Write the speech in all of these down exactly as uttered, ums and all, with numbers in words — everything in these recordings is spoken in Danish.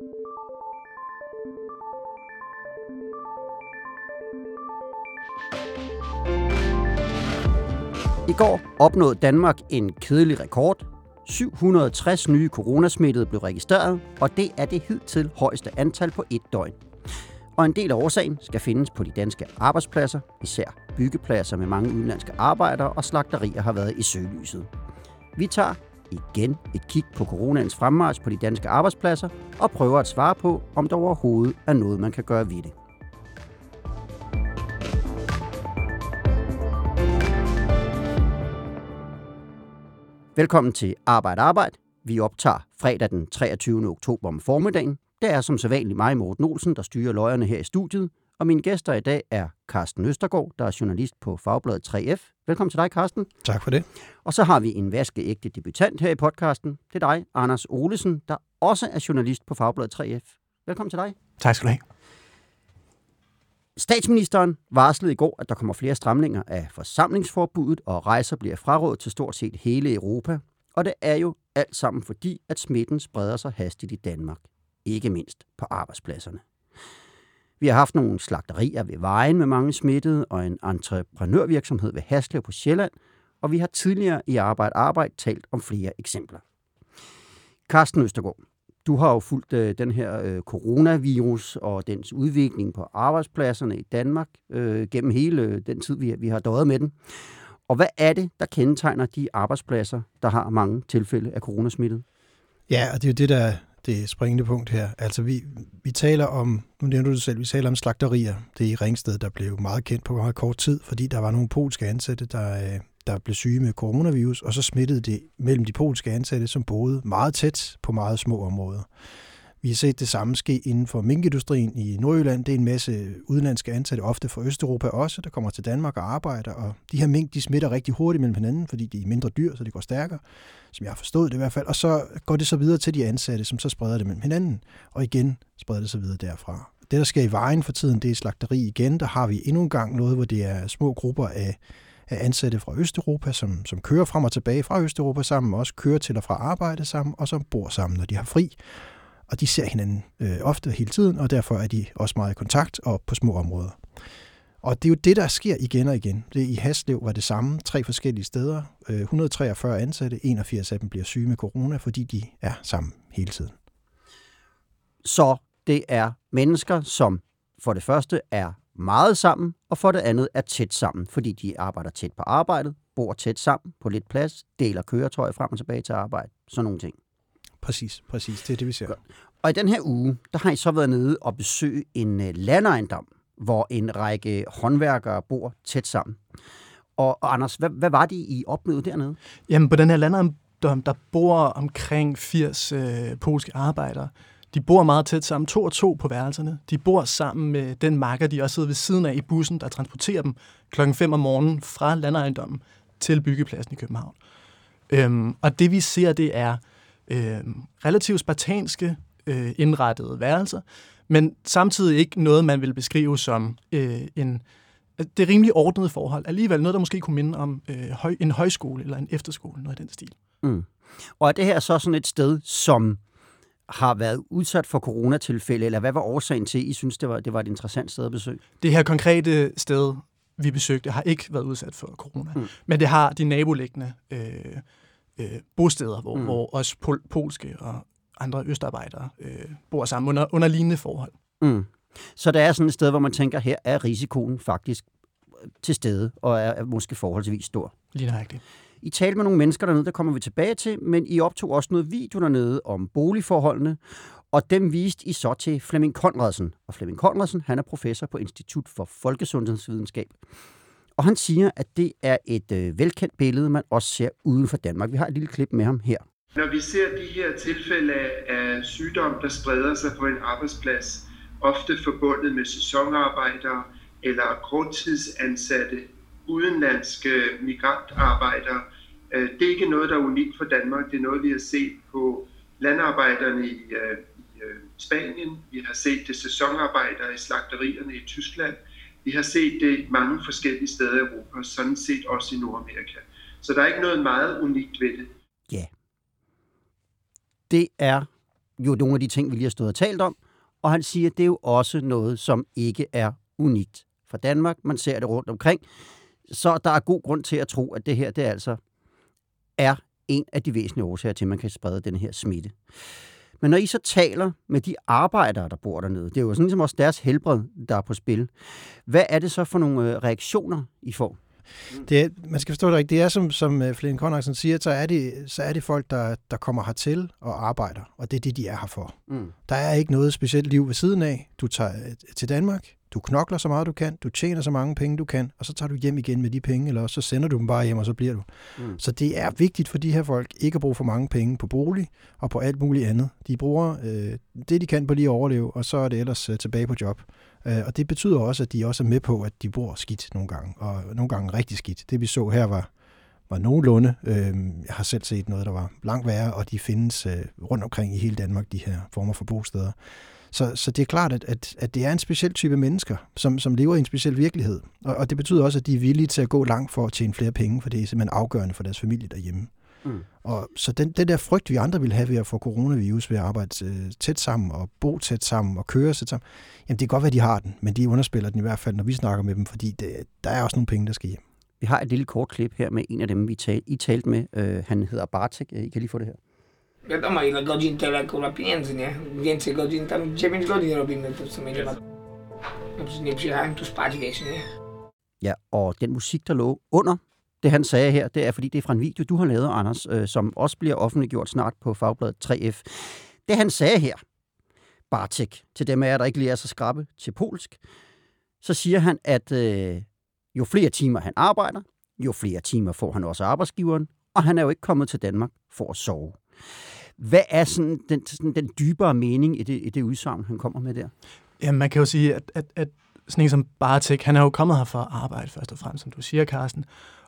I går opnåede Danmark en kedelig rekord. syv hundrede og tres nye coronasmittede blev registreret, og det er det hidtil højeste antal på et døgn. Og en del af årsagen skal findes på de danske arbejdspladser, især byggepladser med mange udenlandske arbejdere og slagterier har været i søgelyset. Vi tager igen et kig på coronaens fremmarch på de danske arbejdspladser og prøver at svare på, om der overhovedet er noget, man kan gøre ved det. Velkommen til Arbejde Arbejde. Vi optager fredag den treogtyvende oktober om formiddagen. Det er som sædvanligt mig, Morten Olsen, der styrer løjerne her i studiet. Og mine gæster i dag er Carsten Østergaard, der er journalist på Fagbladet tre F. Velkommen til dig, Carsten. Tak for det. Og så har vi en vaskeægte debutant her i podcasten. Det er dig, Anders Olesen, der også er journalist på Fagbladet tre F. Velkommen til dig. Tak skal du have. Statsministeren varslede i går, at der kommer flere stramninger af forsamlingsforbuddet, og rejser bliver frarådet til stort set hele Europa. Og det er jo alt sammen fordi, at smitten spreder sig hastigt i Danmark. Ikke mindst på arbejdspladserne. Vi har haft nogle slagterier ved vejen med mange smittede, og en entreprenørvirksomhed ved Haslev på Sjælland, og vi har tidligere i Arbejde Arbejde talt om flere eksempler. Carsten Østergaard, du har jo fulgt øh, den her øh, coronavirus og dens udvikling på arbejdspladserne i Danmark øh, gennem hele øh, den tid, vi, vi har døjet med den. Og hvad er det, der kendetegner de arbejdspladser, der har mange tilfælde af coronasmittet? Ja, og det er jo det, der det springende punkt her. Altså vi, vi taler om, nu nævnte du det selv, vi taler om slagterier. Det er i Ringsted, der blev meget kendt på meget kort tid, fordi der var nogle polske ansatte, der, der blev syge med coronavirus, og så smittede det mellem de polske ansatte, som boede meget tæt på meget små områder. Vi har set det samme ske inden for minkindustrien i Nordjylland. Det er en masse udenlandske ansatte, ofte fra Østeuropa også, der kommer til Danmark og arbejder. Og de her mink, de smitter rigtig hurtigt mellem hinanden, fordi de er mindre dyr, så de går stærkere, som jeg har forstået det i hvert fald. Og så går det så videre til de ansatte, som så spreder det mellem hinanden, og igen spreder det så videre derfra. Det, der sker i vejen for tiden, det er slagteri igen. Der har vi endnu en gang noget, hvor det er små grupper af af ansatte fra Østeuropa, som, som kører frem og tilbage fra Østeuropa sammen, og også kører til og fra arbejde sammen, og som bor sammen, når de har fri. Og de ser hinanden øh, ofte hele tiden, og derfor er de også meget i kontakt og på små områder. Og det er jo det, der sker igen og igen. Det i Haslev var det samme, tre forskellige steder, øh, et hundrede og treogfyrre ansatte, enogfirs af dem bliver syge med corona, fordi de er sammen hele tiden. Så det er mennesker, som for det første er meget sammen, og for det andet er tæt sammen, fordi de arbejder tæt på arbejdet, bor tæt sammen på lidt plads, deler køretøj frem og tilbage til arbejde, sådan nogle ting. Præcis, præcis. Det er det, vi ser. Godt. Og i den her uge, der har I så været nede og besøge en landejendom, hvor en række håndværkere bor tæt sammen. Og, og Anders, hvad, hvad var det, I oplevede dernede? Jamen, på den her landejendom, der bor omkring firs øh, polske arbejdere. De bor meget tæt sammen, to og to på værelserne. De bor sammen med den makker, de også sidder ved siden af i bussen, der transporterer dem klokken fem om morgenen fra landejendommen til byggepladsen i København. Øhm, og det, vi ser, det er Øh, relativt spartanske øh, indrettede værelser, men samtidig ikke noget, man vil beskrive som øh, en, det rimelig ordnede forhold. Alligevel noget, der måske kunne minde om øh, høj, en højskole eller en efterskole, noget i den stil. Mm. Og er det her så sådan et sted, som har været udsat for coronatilfælde, eller hvad var årsagen til, I synes, det var, det var et interessant sted at besøge? Det her konkrete sted, vi besøgte, har ikke været udsat for corona, mm. men det har de naboliggende øh, Øh, bosteder, hvor, mm. hvor også pol- polske og andre østarbejdere øh, bor sammen under, under lignende forhold. Mm. Så der er sådan et sted, hvor man tænker, her er risikoen faktisk til stede, og er, er måske forholdsvis stor. Lige nøjagtigt. I talte med nogle mennesker dernede, der kommer vi tilbage til, men I optog også noget video dernede om boligforholdene, og dem viste I så til Flemming Konradsen. Og Flemming Konradsen, han er professor på Institut for Folkesundhedsvidenskab. Og han siger, at det er et øh, velkendt billede, man også ser uden for Danmark. Vi har et lille klip med ham her. Når vi ser de her tilfælde af sygdom, der spreder sig på en arbejdsplads, ofte forbundet med sæsonarbejdere eller korttidsansatte, udenlandske migrantarbejdere, øh, det er ikke noget, der er unikt for Danmark. Det er noget, vi har set på landarbejderne i, øh, i øh, Spanien. Vi har set det sæsonarbejdere i slagterierne i Tyskland. Vi har set det mange forskellige steder i Europa, og sådan set også i Nordamerika. Så der er ikke noget meget unikt ved det. Ja. Det er jo nogle af de ting, vi lige har stået og talt om, og han siger, at det er jo også noget, som ikke er unikt for Danmark. Man ser det rundt omkring. Så der er god grund til at tro, at det her, det altså er en af de væsentlige årsager til, at man kan sprede den her smitte. Men når I så taler med de arbejdere, der bor dernede, det er jo sådan ligesom også deres helbred, der er på spil. Hvad er det så for nogle reaktioner, I får? Det, man skal forstå det rigtigt. Det er, som, som Flemming Konradsen siger, så er det, så er det folk, der, der kommer hertil og arbejder, og det er det, de er her for. Mm. Der er ikke noget specielt liv ved siden af. Du tager til Danmark, du knokler så meget, du kan, du tjener så mange penge, du kan, og så tager du hjem igen med de penge, eller så sender du dem bare hjem, og så bliver du. Mm. Så det er vigtigt for de her folk ikke at bruge for mange penge på bolig og på alt muligt andet. De bruger øh, det, de kan på lige at overleve, og så er det ellers øh, tilbage på job. Og det betyder også, at de også er med på, at de bor skidt nogle gange, og nogle gange rigtig skidt. Det vi så her var, var nogenlunde. Jeg har selv set noget, der var langt værre, og de findes rundt omkring i hele Danmark, de her former for bosteder. Så, så det er klart, at, at, at det er en speciel type mennesker, som, som lever i en speciel virkelighed. Og, og det betyder også, at de er villige til at gå langt for at tjene flere penge, for det er simpelthen afgørende for deres familie derhjemme. Mm. Og så den, den der frygt, vi andre ville have ved at få coronavirus, ved at arbejde øh, tæt sammen og bo tæt sammen og køre tæt sammen, jamen det kan godt være, de har den, men de underspiller den i hvert fald, når vi snakker med dem, fordi det, der er også nogle penge, der skal hjem. Vi har et lille kort klip her med en af dem, vi tal, I talte med. Øh, han hedder Bartek. I kan lige få det her. Wiadomo, ile godzin to lekura pieniędzy, nie? Więcej godzin, tam dziewięć godzin robimy, to w sumie nie ma. No przecież nie przyjechałem tu spać, wiesz, nie? Ja, og den musik, der lå under, det han sagde her, det er fordi det er fra en video, du har lavet, Anders, øh, som også bliver offentliggjort snart på Fagbladet tre F. Det han sagde her, Bartek, til dem af jer, der ikke lige er så skrappe til polsk, så siger han, at øh, jo flere timer han arbejder, jo flere timer får han også arbejdsgiveren, og han er jo ikke kommet til Danmark for at sove. Hvad er sådan den, sådan den dybere mening i det, i det udsagn, han kommer med der? Jamen, man kan jo sige, at, at, at sådan en som Bartek, han er jo kommet her for at arbejde først og fremmest, som du siger, Carsten.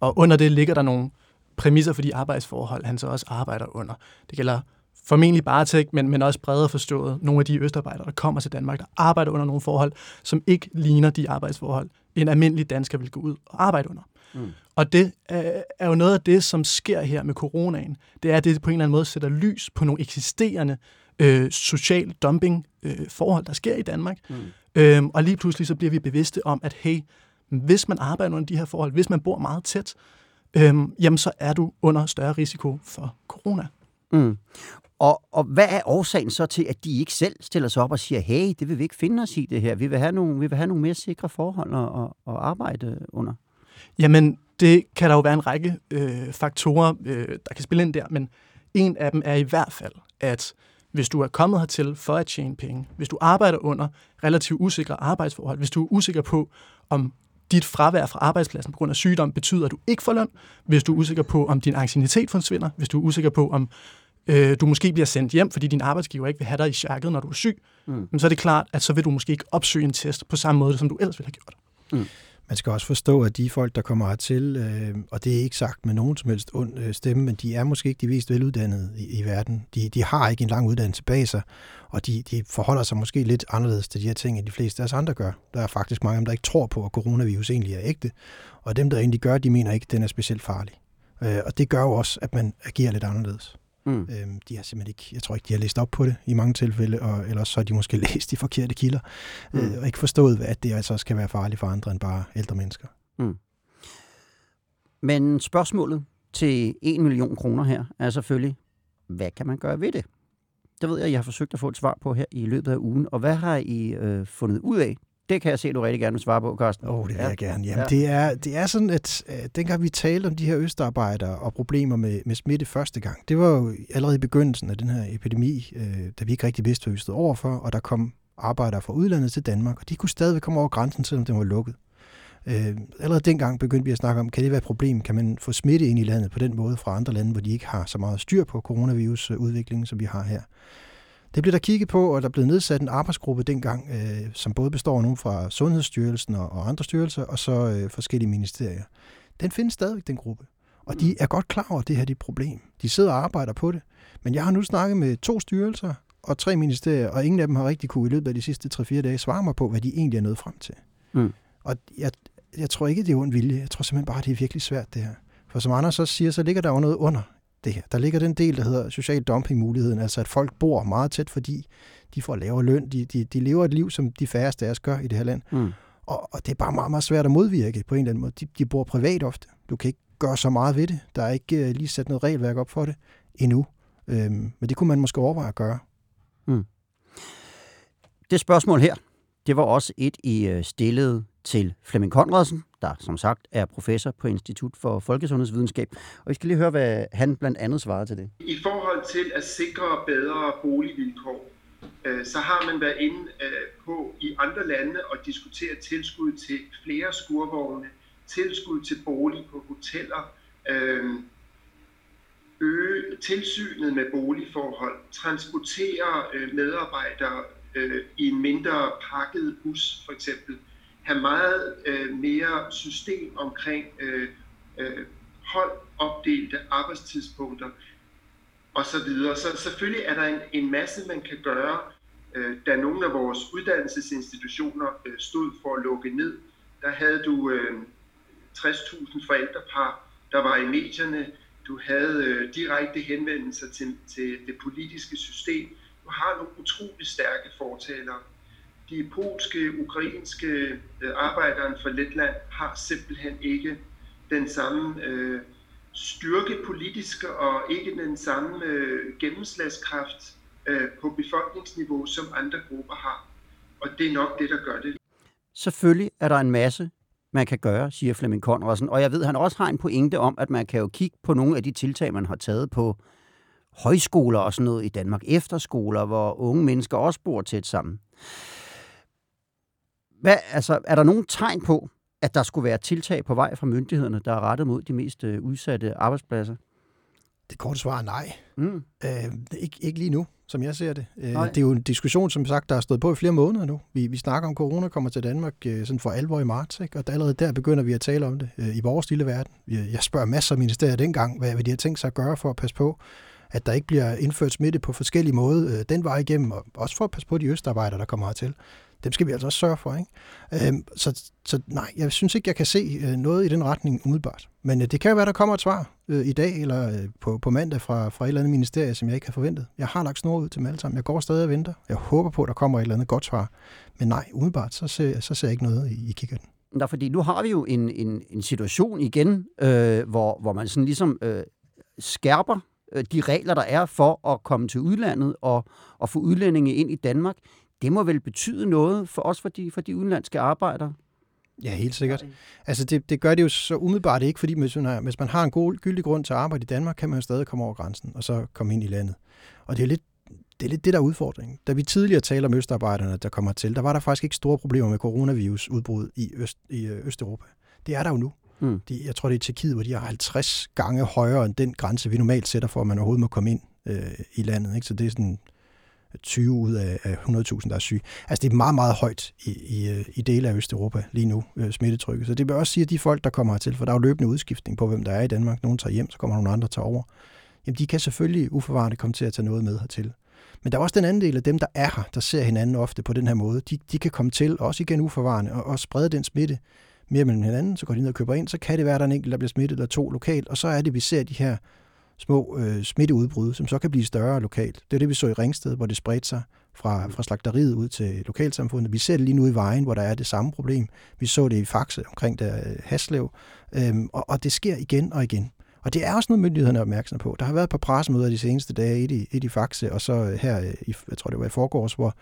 Og under det ligger der nogle præmisser for de arbejdsforhold, han så også arbejder under. Det gælder formentlig Bartek, men, men også bredere forstået nogle af de østarbejdere, der kommer til Danmark, der arbejder under nogle forhold, som ikke ligner de arbejdsforhold, en almindelig dansker vil gå ud og arbejde under. Mm. Og det øh, er jo noget af det, som sker her med coronaen. Det er, at det på en eller anden måde sætter lys på nogle eksisterende øh, social dumping øh, forhold, der sker i Danmark. Mm. Øhm, og lige pludselig så bliver vi bevidste om, at hey, hvis man arbejder under de her forhold, hvis man bor meget tæt, øhm, jamen så er du under større risiko for corona. Mm. Og, og hvad er årsagen så til, at de ikke selv stiller sig op og siger, hey, det vil vi ikke finde os i det her, vi vil have nogle, vi vil have nogle mere sikre forhold at, at arbejde under? Jamen, det kan der jo være en række øh, faktorer, øh, der kan spille ind der, men en af dem er i hvert fald, at hvis du er kommet hertil for at tjene penge, hvis du arbejder under relativt usikre arbejdsforhold, hvis du er usikker på, om dit fravær fra arbejdspladsen på grund af sygdom betyder, at du ikke får løn, hvis du er usikker på, om din anciennitet forsvinder, hvis du er usikker på, om øh, du måske bliver sendt hjem, fordi din arbejdsgiver ikke vil have dig i sjakket, når du er syg, mm. men så er det klart, at så vil du måske ikke opsøge en test på samme måde, som du ellers ville have gjort. Mm. Man skal også forstå, at de folk, der kommer hertil, øh, og det er ikke sagt med nogen som helst ond øh, stemme, men de er måske ikke de mest veluddannede i, i verden. De, de har ikke en lang uddannelse bag sig, og de, de forholder sig måske lidt anderledes til de her ting, end de fleste af os andre gør. Der er faktisk mange af dem, der ikke tror på, at coronavirus egentlig er ægte, og dem, der egentlig gør, de mener ikke, at den er specielt farlig. Øh, og det gør jo også, at man agerer lidt anderledes. Mm. Øhm, de har simpelthen ikke, jeg tror ikke, de har læst op på det i mange tilfælde, og ellers så har de måske læst de forkerte kilder, mm. øh, og ikke forstået, at det altså også kan være farligt for andre end bare ældre mennesker. Mm. Men spørgsmålet til en million kroner her er selvfølgelig, hvad kan man gøre ved det? Det ved jeg, jeg har forsøgt at få et svar på her i løbet af ugen, og hvad har I øh, fundet ud af? Det kan jeg se, du rigtig gerne vil svare på, Carsten. Åh, oh, det vil ja. jeg gerne. Jamen, ja. det, er, det er sådan, at øh, dengang vi talte om de her østarbejdere og problemer med, med smitte første gang, det var jo allerede i begyndelsen af den her epidemi, øh, da vi ikke rigtig vidste, hvad vi stod overfor, og der kom arbejdere fra udlandet til Danmark, og de kunne stadigvæk komme over grænsen, selvom den var lukket. Øh, allerede dengang begyndte vi at snakke om, kan det være et problem? Kan man få smitte ind i landet på den måde fra andre lande, hvor de ikke har så meget styr på coronavirusudviklingen, som vi har her? Det blev der kigget på, og der blev nedsat en arbejdsgruppe dengang, øh, som både består af nogen fra Sundhedsstyrelsen og, og andre styrelser, og så øh, forskellige ministerier. Den findes stadigvæk, den gruppe. Og de er godt klar over, at det her det er et problem. De sidder og arbejder på det. Men jeg har nu snakket med to styrelser og tre ministerier, og ingen af dem har rigtig kunne i løbet af de sidste tre fire dage svare mig på, hvad de egentlig er nået frem til. Mm. Og jeg, jeg tror ikke, det er ond vilje. Jeg tror simpelthen bare, det er virkelig svært, det her. For som Anders også siger, så ligger der jo noget under det her. Der ligger den del, der hedder social dumping-muligheden, altså at folk bor meget tæt, fordi de får lavere løn. De, de, de lever et liv, som de færreste af os gør i det her land. Mm. Og, og det er bare meget, meget svært at modvirke på en eller anden måde. De, de bor privat ofte. Du kan ikke gøre så meget ved det. Der er ikke uh, lige sat noget regelværk op for det endnu. Øhm, men det kunne man måske overveje at gøre. Mm. Det spørgsmål her, det var også et, I stillede til Flemming Konradsen, der som sagt er professor på Institut for Folkesundhedsvidenskab. Og vi skal lige høre, hvad han blandt andet svarede til det. I forhold til at sikre bedre boligvilkår, så har man været inde på i andre lande og diskuteret tilskud til flere skurvogne, tilskud til bolig på hoteller, øge tilsynet med boligforhold, transportere medarbejdere i en mindre pakket bus for eksempel, have meget øh, mere system omkring øh, øh, hold opdelte arbejdstidspunkter og så videre. Så selvfølgelig er der en, en masse, man kan gøre. Øh, da nogle af vores uddannelsesinstitutioner øh, stod for at lukke ned, der havde du øh, tres tusind forældrepar, der var i medierne. Du havde øh, direkte henvendelser til, til det politiske system. Du har nogle utrolig stærke fortalere. De polske, ukrainske arbejderen fra Letland har simpelthen ikke den samme øh, styrke politisk og ikke den samme øh, gennemslagskraft øh, på befolkningsniveau, som andre grupper har. Og det er nok det, der gør det. Selvfølgelig er der en masse, man kan gøre, siger Flemming Konradsen. Og jeg ved, han også har en pointe om, at man kan jo kigge på nogle af de tiltag, man har taget på højskoler og sådan noget i Danmark. Efterskoler, hvor unge mennesker også bor tæt sammen. Hvad, altså, er der nogen tegn på, at der skulle være tiltag på vej fra myndighederne, der er rettet mod de mest øh, udsatte arbejdspladser? Det korte svar er nej. Mm. Øh, ikke, ikke lige nu, som jeg ser det. Øh, det er jo en diskussion, som sagt, der har stået på i flere måneder nu. Vi, vi snakker om, corona kommer til Danmark øh, sådan for alvor i marts, ikke? Og der, allerede der begynder vi at tale om det øh, i vores lille verden. Jeg spørger masser af ministerier dengang, hvad de har tænkt sig at gøre for at passe på, at der ikke bliver indført smitte på forskellige måder øh, den vej igennem, og også for at passe på de østarbejdere, der kommer hertil. Dem skal vi altså også sørge for, ikke? Øhm, så, så nej, jeg synes ikke, jeg kan se noget i den retning umiddelbart. Men øh, det kan jo være, der kommer et svar øh, i dag eller øh, på, på mandag fra, fra et eller andet ministerie, som jeg ikke har forventet. Jeg har lagt snor ud til dem alle sammen. Jeg går stadig og venter. Jeg håber på, at der kommer et eller andet godt svar. Men nej, umiddelbart, så ser, så ser jeg ikke noget i, i kikkerten. Ja, fordi nu har vi jo en, en, en situation igen, øh, hvor, hvor man sådan ligesom øh, skærper de regler, der er for at komme til udlandet og, og få udlændinge ind i Danmark. Det må vel betyde noget for os, for de, for de udenlandske arbejdere? Ja, helt sikkert. Altså, det, det gør det jo så umiddelbart ikke, fordi hvis man har en god, gyldig grund til at arbejde i Danmark, kan man jo stadig komme over grænsen og så komme ind i landet. Og det er lidt det, er lidt det der er udfordringen. Da vi tidligere taler om østarbejderne, der kommer til, der var der faktisk ikke store problemer med coronavirusudbrud i, Øst, i Østeuropa. Det er der jo nu. Mm. De, jeg tror, det er Tjekkiet, hvor de er halvtreds gange højere end den grænse, vi normalt sætter for, at man overhovedet må komme ind øh, i landet. Ikke? Så det er sådan tyve ud af hundrede tusind, der er syge. Altså, det er meget, meget højt i, i, i dele af Østeuropa lige nu, øh, smittetrykket. Så det vil også sige, at de folk, der kommer hertil, for der er jo løbende udskiftning på, hvem der er i Danmark. Nogen tager hjem, så kommer nogle andre, tager over. Jamen, de kan selvfølgelig uforvarende komme til at tage noget med hertil. Men der er også den anden del af dem, der er her, der ser hinanden ofte på den her måde. De, de kan komme til, også igen uforvarende, og, og sprede den smitte mere mellem hinanden, så går de ned og køber ind, så kan det være, der er en enkelt, der bliver smittet, eller to lokalt, og så er det, vi ser de her små øh, smitteudbrud, som så kan blive større lokalt. Det er det, vi så i Ringsted, hvor det spredte sig fra, fra slagteriet ud til lokalsamfundet. Vi ser det lige nu i Vejen, hvor der er det samme problem. Vi så det i Faxe, omkring der øh, Haslev, øhm, og, og det sker igen og igen. Og det er også noget, myndighederne er opmærksomme på. Der har været et par pressemøder de seneste dage, et i, et i Faxe, og så her, i, jeg tror det var i forgårs, hvor,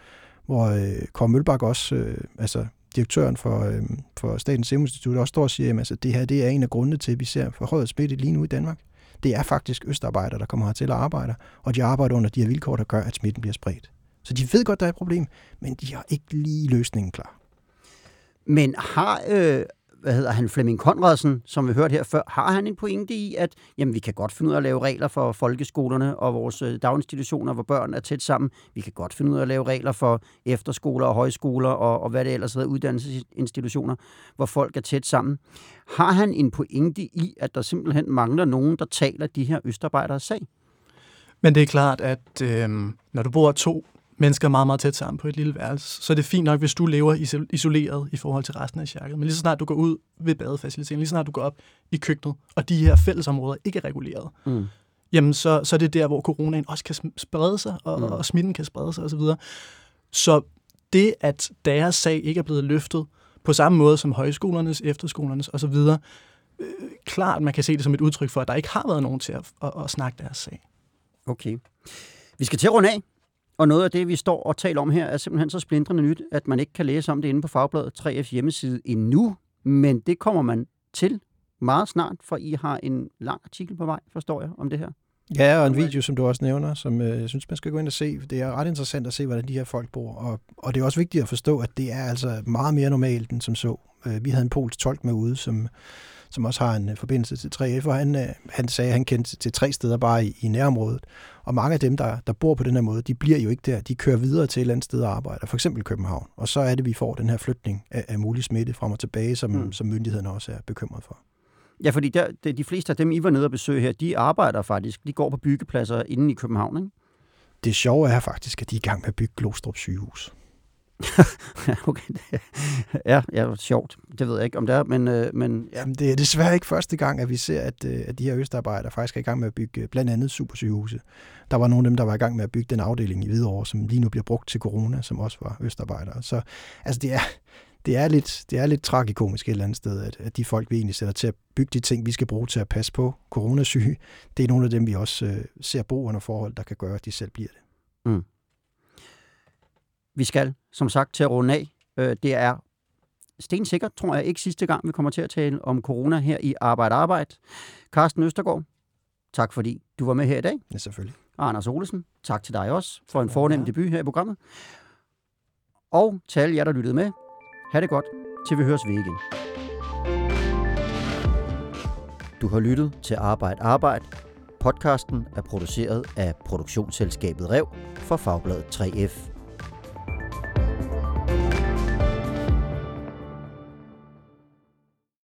hvor øh, Kåre Mølbak også, øh, altså direktøren for, øh, for Statens Serum Institut, også står og siger, at altså, det her det er en af grundene til, at vi ser forhøjet smitte lige nu i Danmark. Det er faktisk østarbejdere, der kommer hertil og arbejder, og de arbejder under de her vilkår, der gør, at smitten bliver spredt. Så de ved godt, der er et problem, men de har ikke lige løsningen klar. Men har, øh, hvad hedder han, Flemming Konradsen, som vi hørte her før, har han en pointe i, at jamen, vi kan godt finde ud af at lave regler for folkeskolerne og vores daginstitutioner, hvor børn er tæt sammen. Vi kan godt finde ud af at lave regler for efterskoler og højskoler og, og hvad det ellers hedder, uddannelsesinstitutioner, hvor folk er tæt sammen. Har han en pointe i, at der simpelthen mangler nogen, der taler de her østarbejderes sag? Men det er klart, at øh, når du bor to mennesker meget, meget tæt sammen på et lille værelse, så er det fint nok, hvis du lever isoleret i forhold til resten af sjakket. Men lige så snart du går ud ved badefaciliteten, lige så snart du går op i køkkenet, og de her fællesområder ikke er reguleret, mm. jamen så, så er det der, hvor coronaen også kan sprede sig, og, mm. og smitten kan sprede sig osv. Så, så det, at deres sag ikke er blevet løftet på samme måde som højskolernes, efterskolernes osv., øh, klart man kan se det som et udtryk for, at der ikke har været nogen til at, at, at snakke deres sag. Okay. Vi skal til at runde af. Og noget af det, vi står og taler om her, er simpelthen så splindrende nyt, at man ikke kan læse om det inde på Fagbladet tre F's hjemmeside endnu. Men det kommer man til meget snart, for I har en lang artikel på vej, forstår jeg, om det her. Ja, og en video, som du også nævner, som øh, jeg synes, man skal gå ind og se. Det er ret interessant at se, hvordan de her folk bor. Og, og det er også vigtigt at forstå, at det er altså meget mere normalt end som så. Øh, vi havde en polsk tolk med ude, som, som også har en øh, forbindelse til tre F, og han, øh, han sagde, at han kendte til tre steder bare i, i nærområdet. Og mange af dem, der, der bor på den her måde, de bliver jo ikke der. De kører videre til et eller andet sted og arbejder, for eksempel København. Og så er det, vi får den her flytning af, af mulig smitte frem og tilbage, som, mm. som myndighederne også er bekymret for. Ja, fordi der, de fleste af dem, I var nede og besøge her, de arbejder faktisk. De går på byggepladser inde i København, ikke? Det sjove er faktisk, at de er i gang med at bygge Glostrup sygehus. Okay, det er, ja, ja, sjovt. Det ved jeg ikke, om det er, men... men ja. Jamen, det er desværre ikke første gang, at vi ser, at, at de her østarbejdere faktisk er i gang med at bygge blandt andet supersygehuse. Der var nogle af dem, der var i gang med at bygge den afdeling i Hvidovre, som lige nu bliver brugt til corona, som også var østarbejdere. Så altså, det er... Det er lidt, det er lidt tragikomisk et eller andet sted, at, at de folk, vi egentlig sætter til at bygge de ting, vi skal bruge til at passe på coronasyge, det er nogle af dem, vi også øh, ser bo under forhold, der kan gøre, at de selv bliver det. Mm. Vi skal, som sagt, til at runde af. Øh, det er stensikkert, tror jeg, ikke sidste gang, vi kommer til at tale om corona her i Arbejde Arbejde. Carsten Østergaard, tak fordi du var med her i dag. Ja, selvfølgelig. Og Anders Olesen, tak til dig også for en fornem ja. debut her i programmet. Og til alle jer, der lyttede med, ha' det godt, til vi høres ved igen. Du har lyttet til Arbejde Arbejde. Podcasten er produceret af Produktionsselskabet Rev for Fagbladet tre F.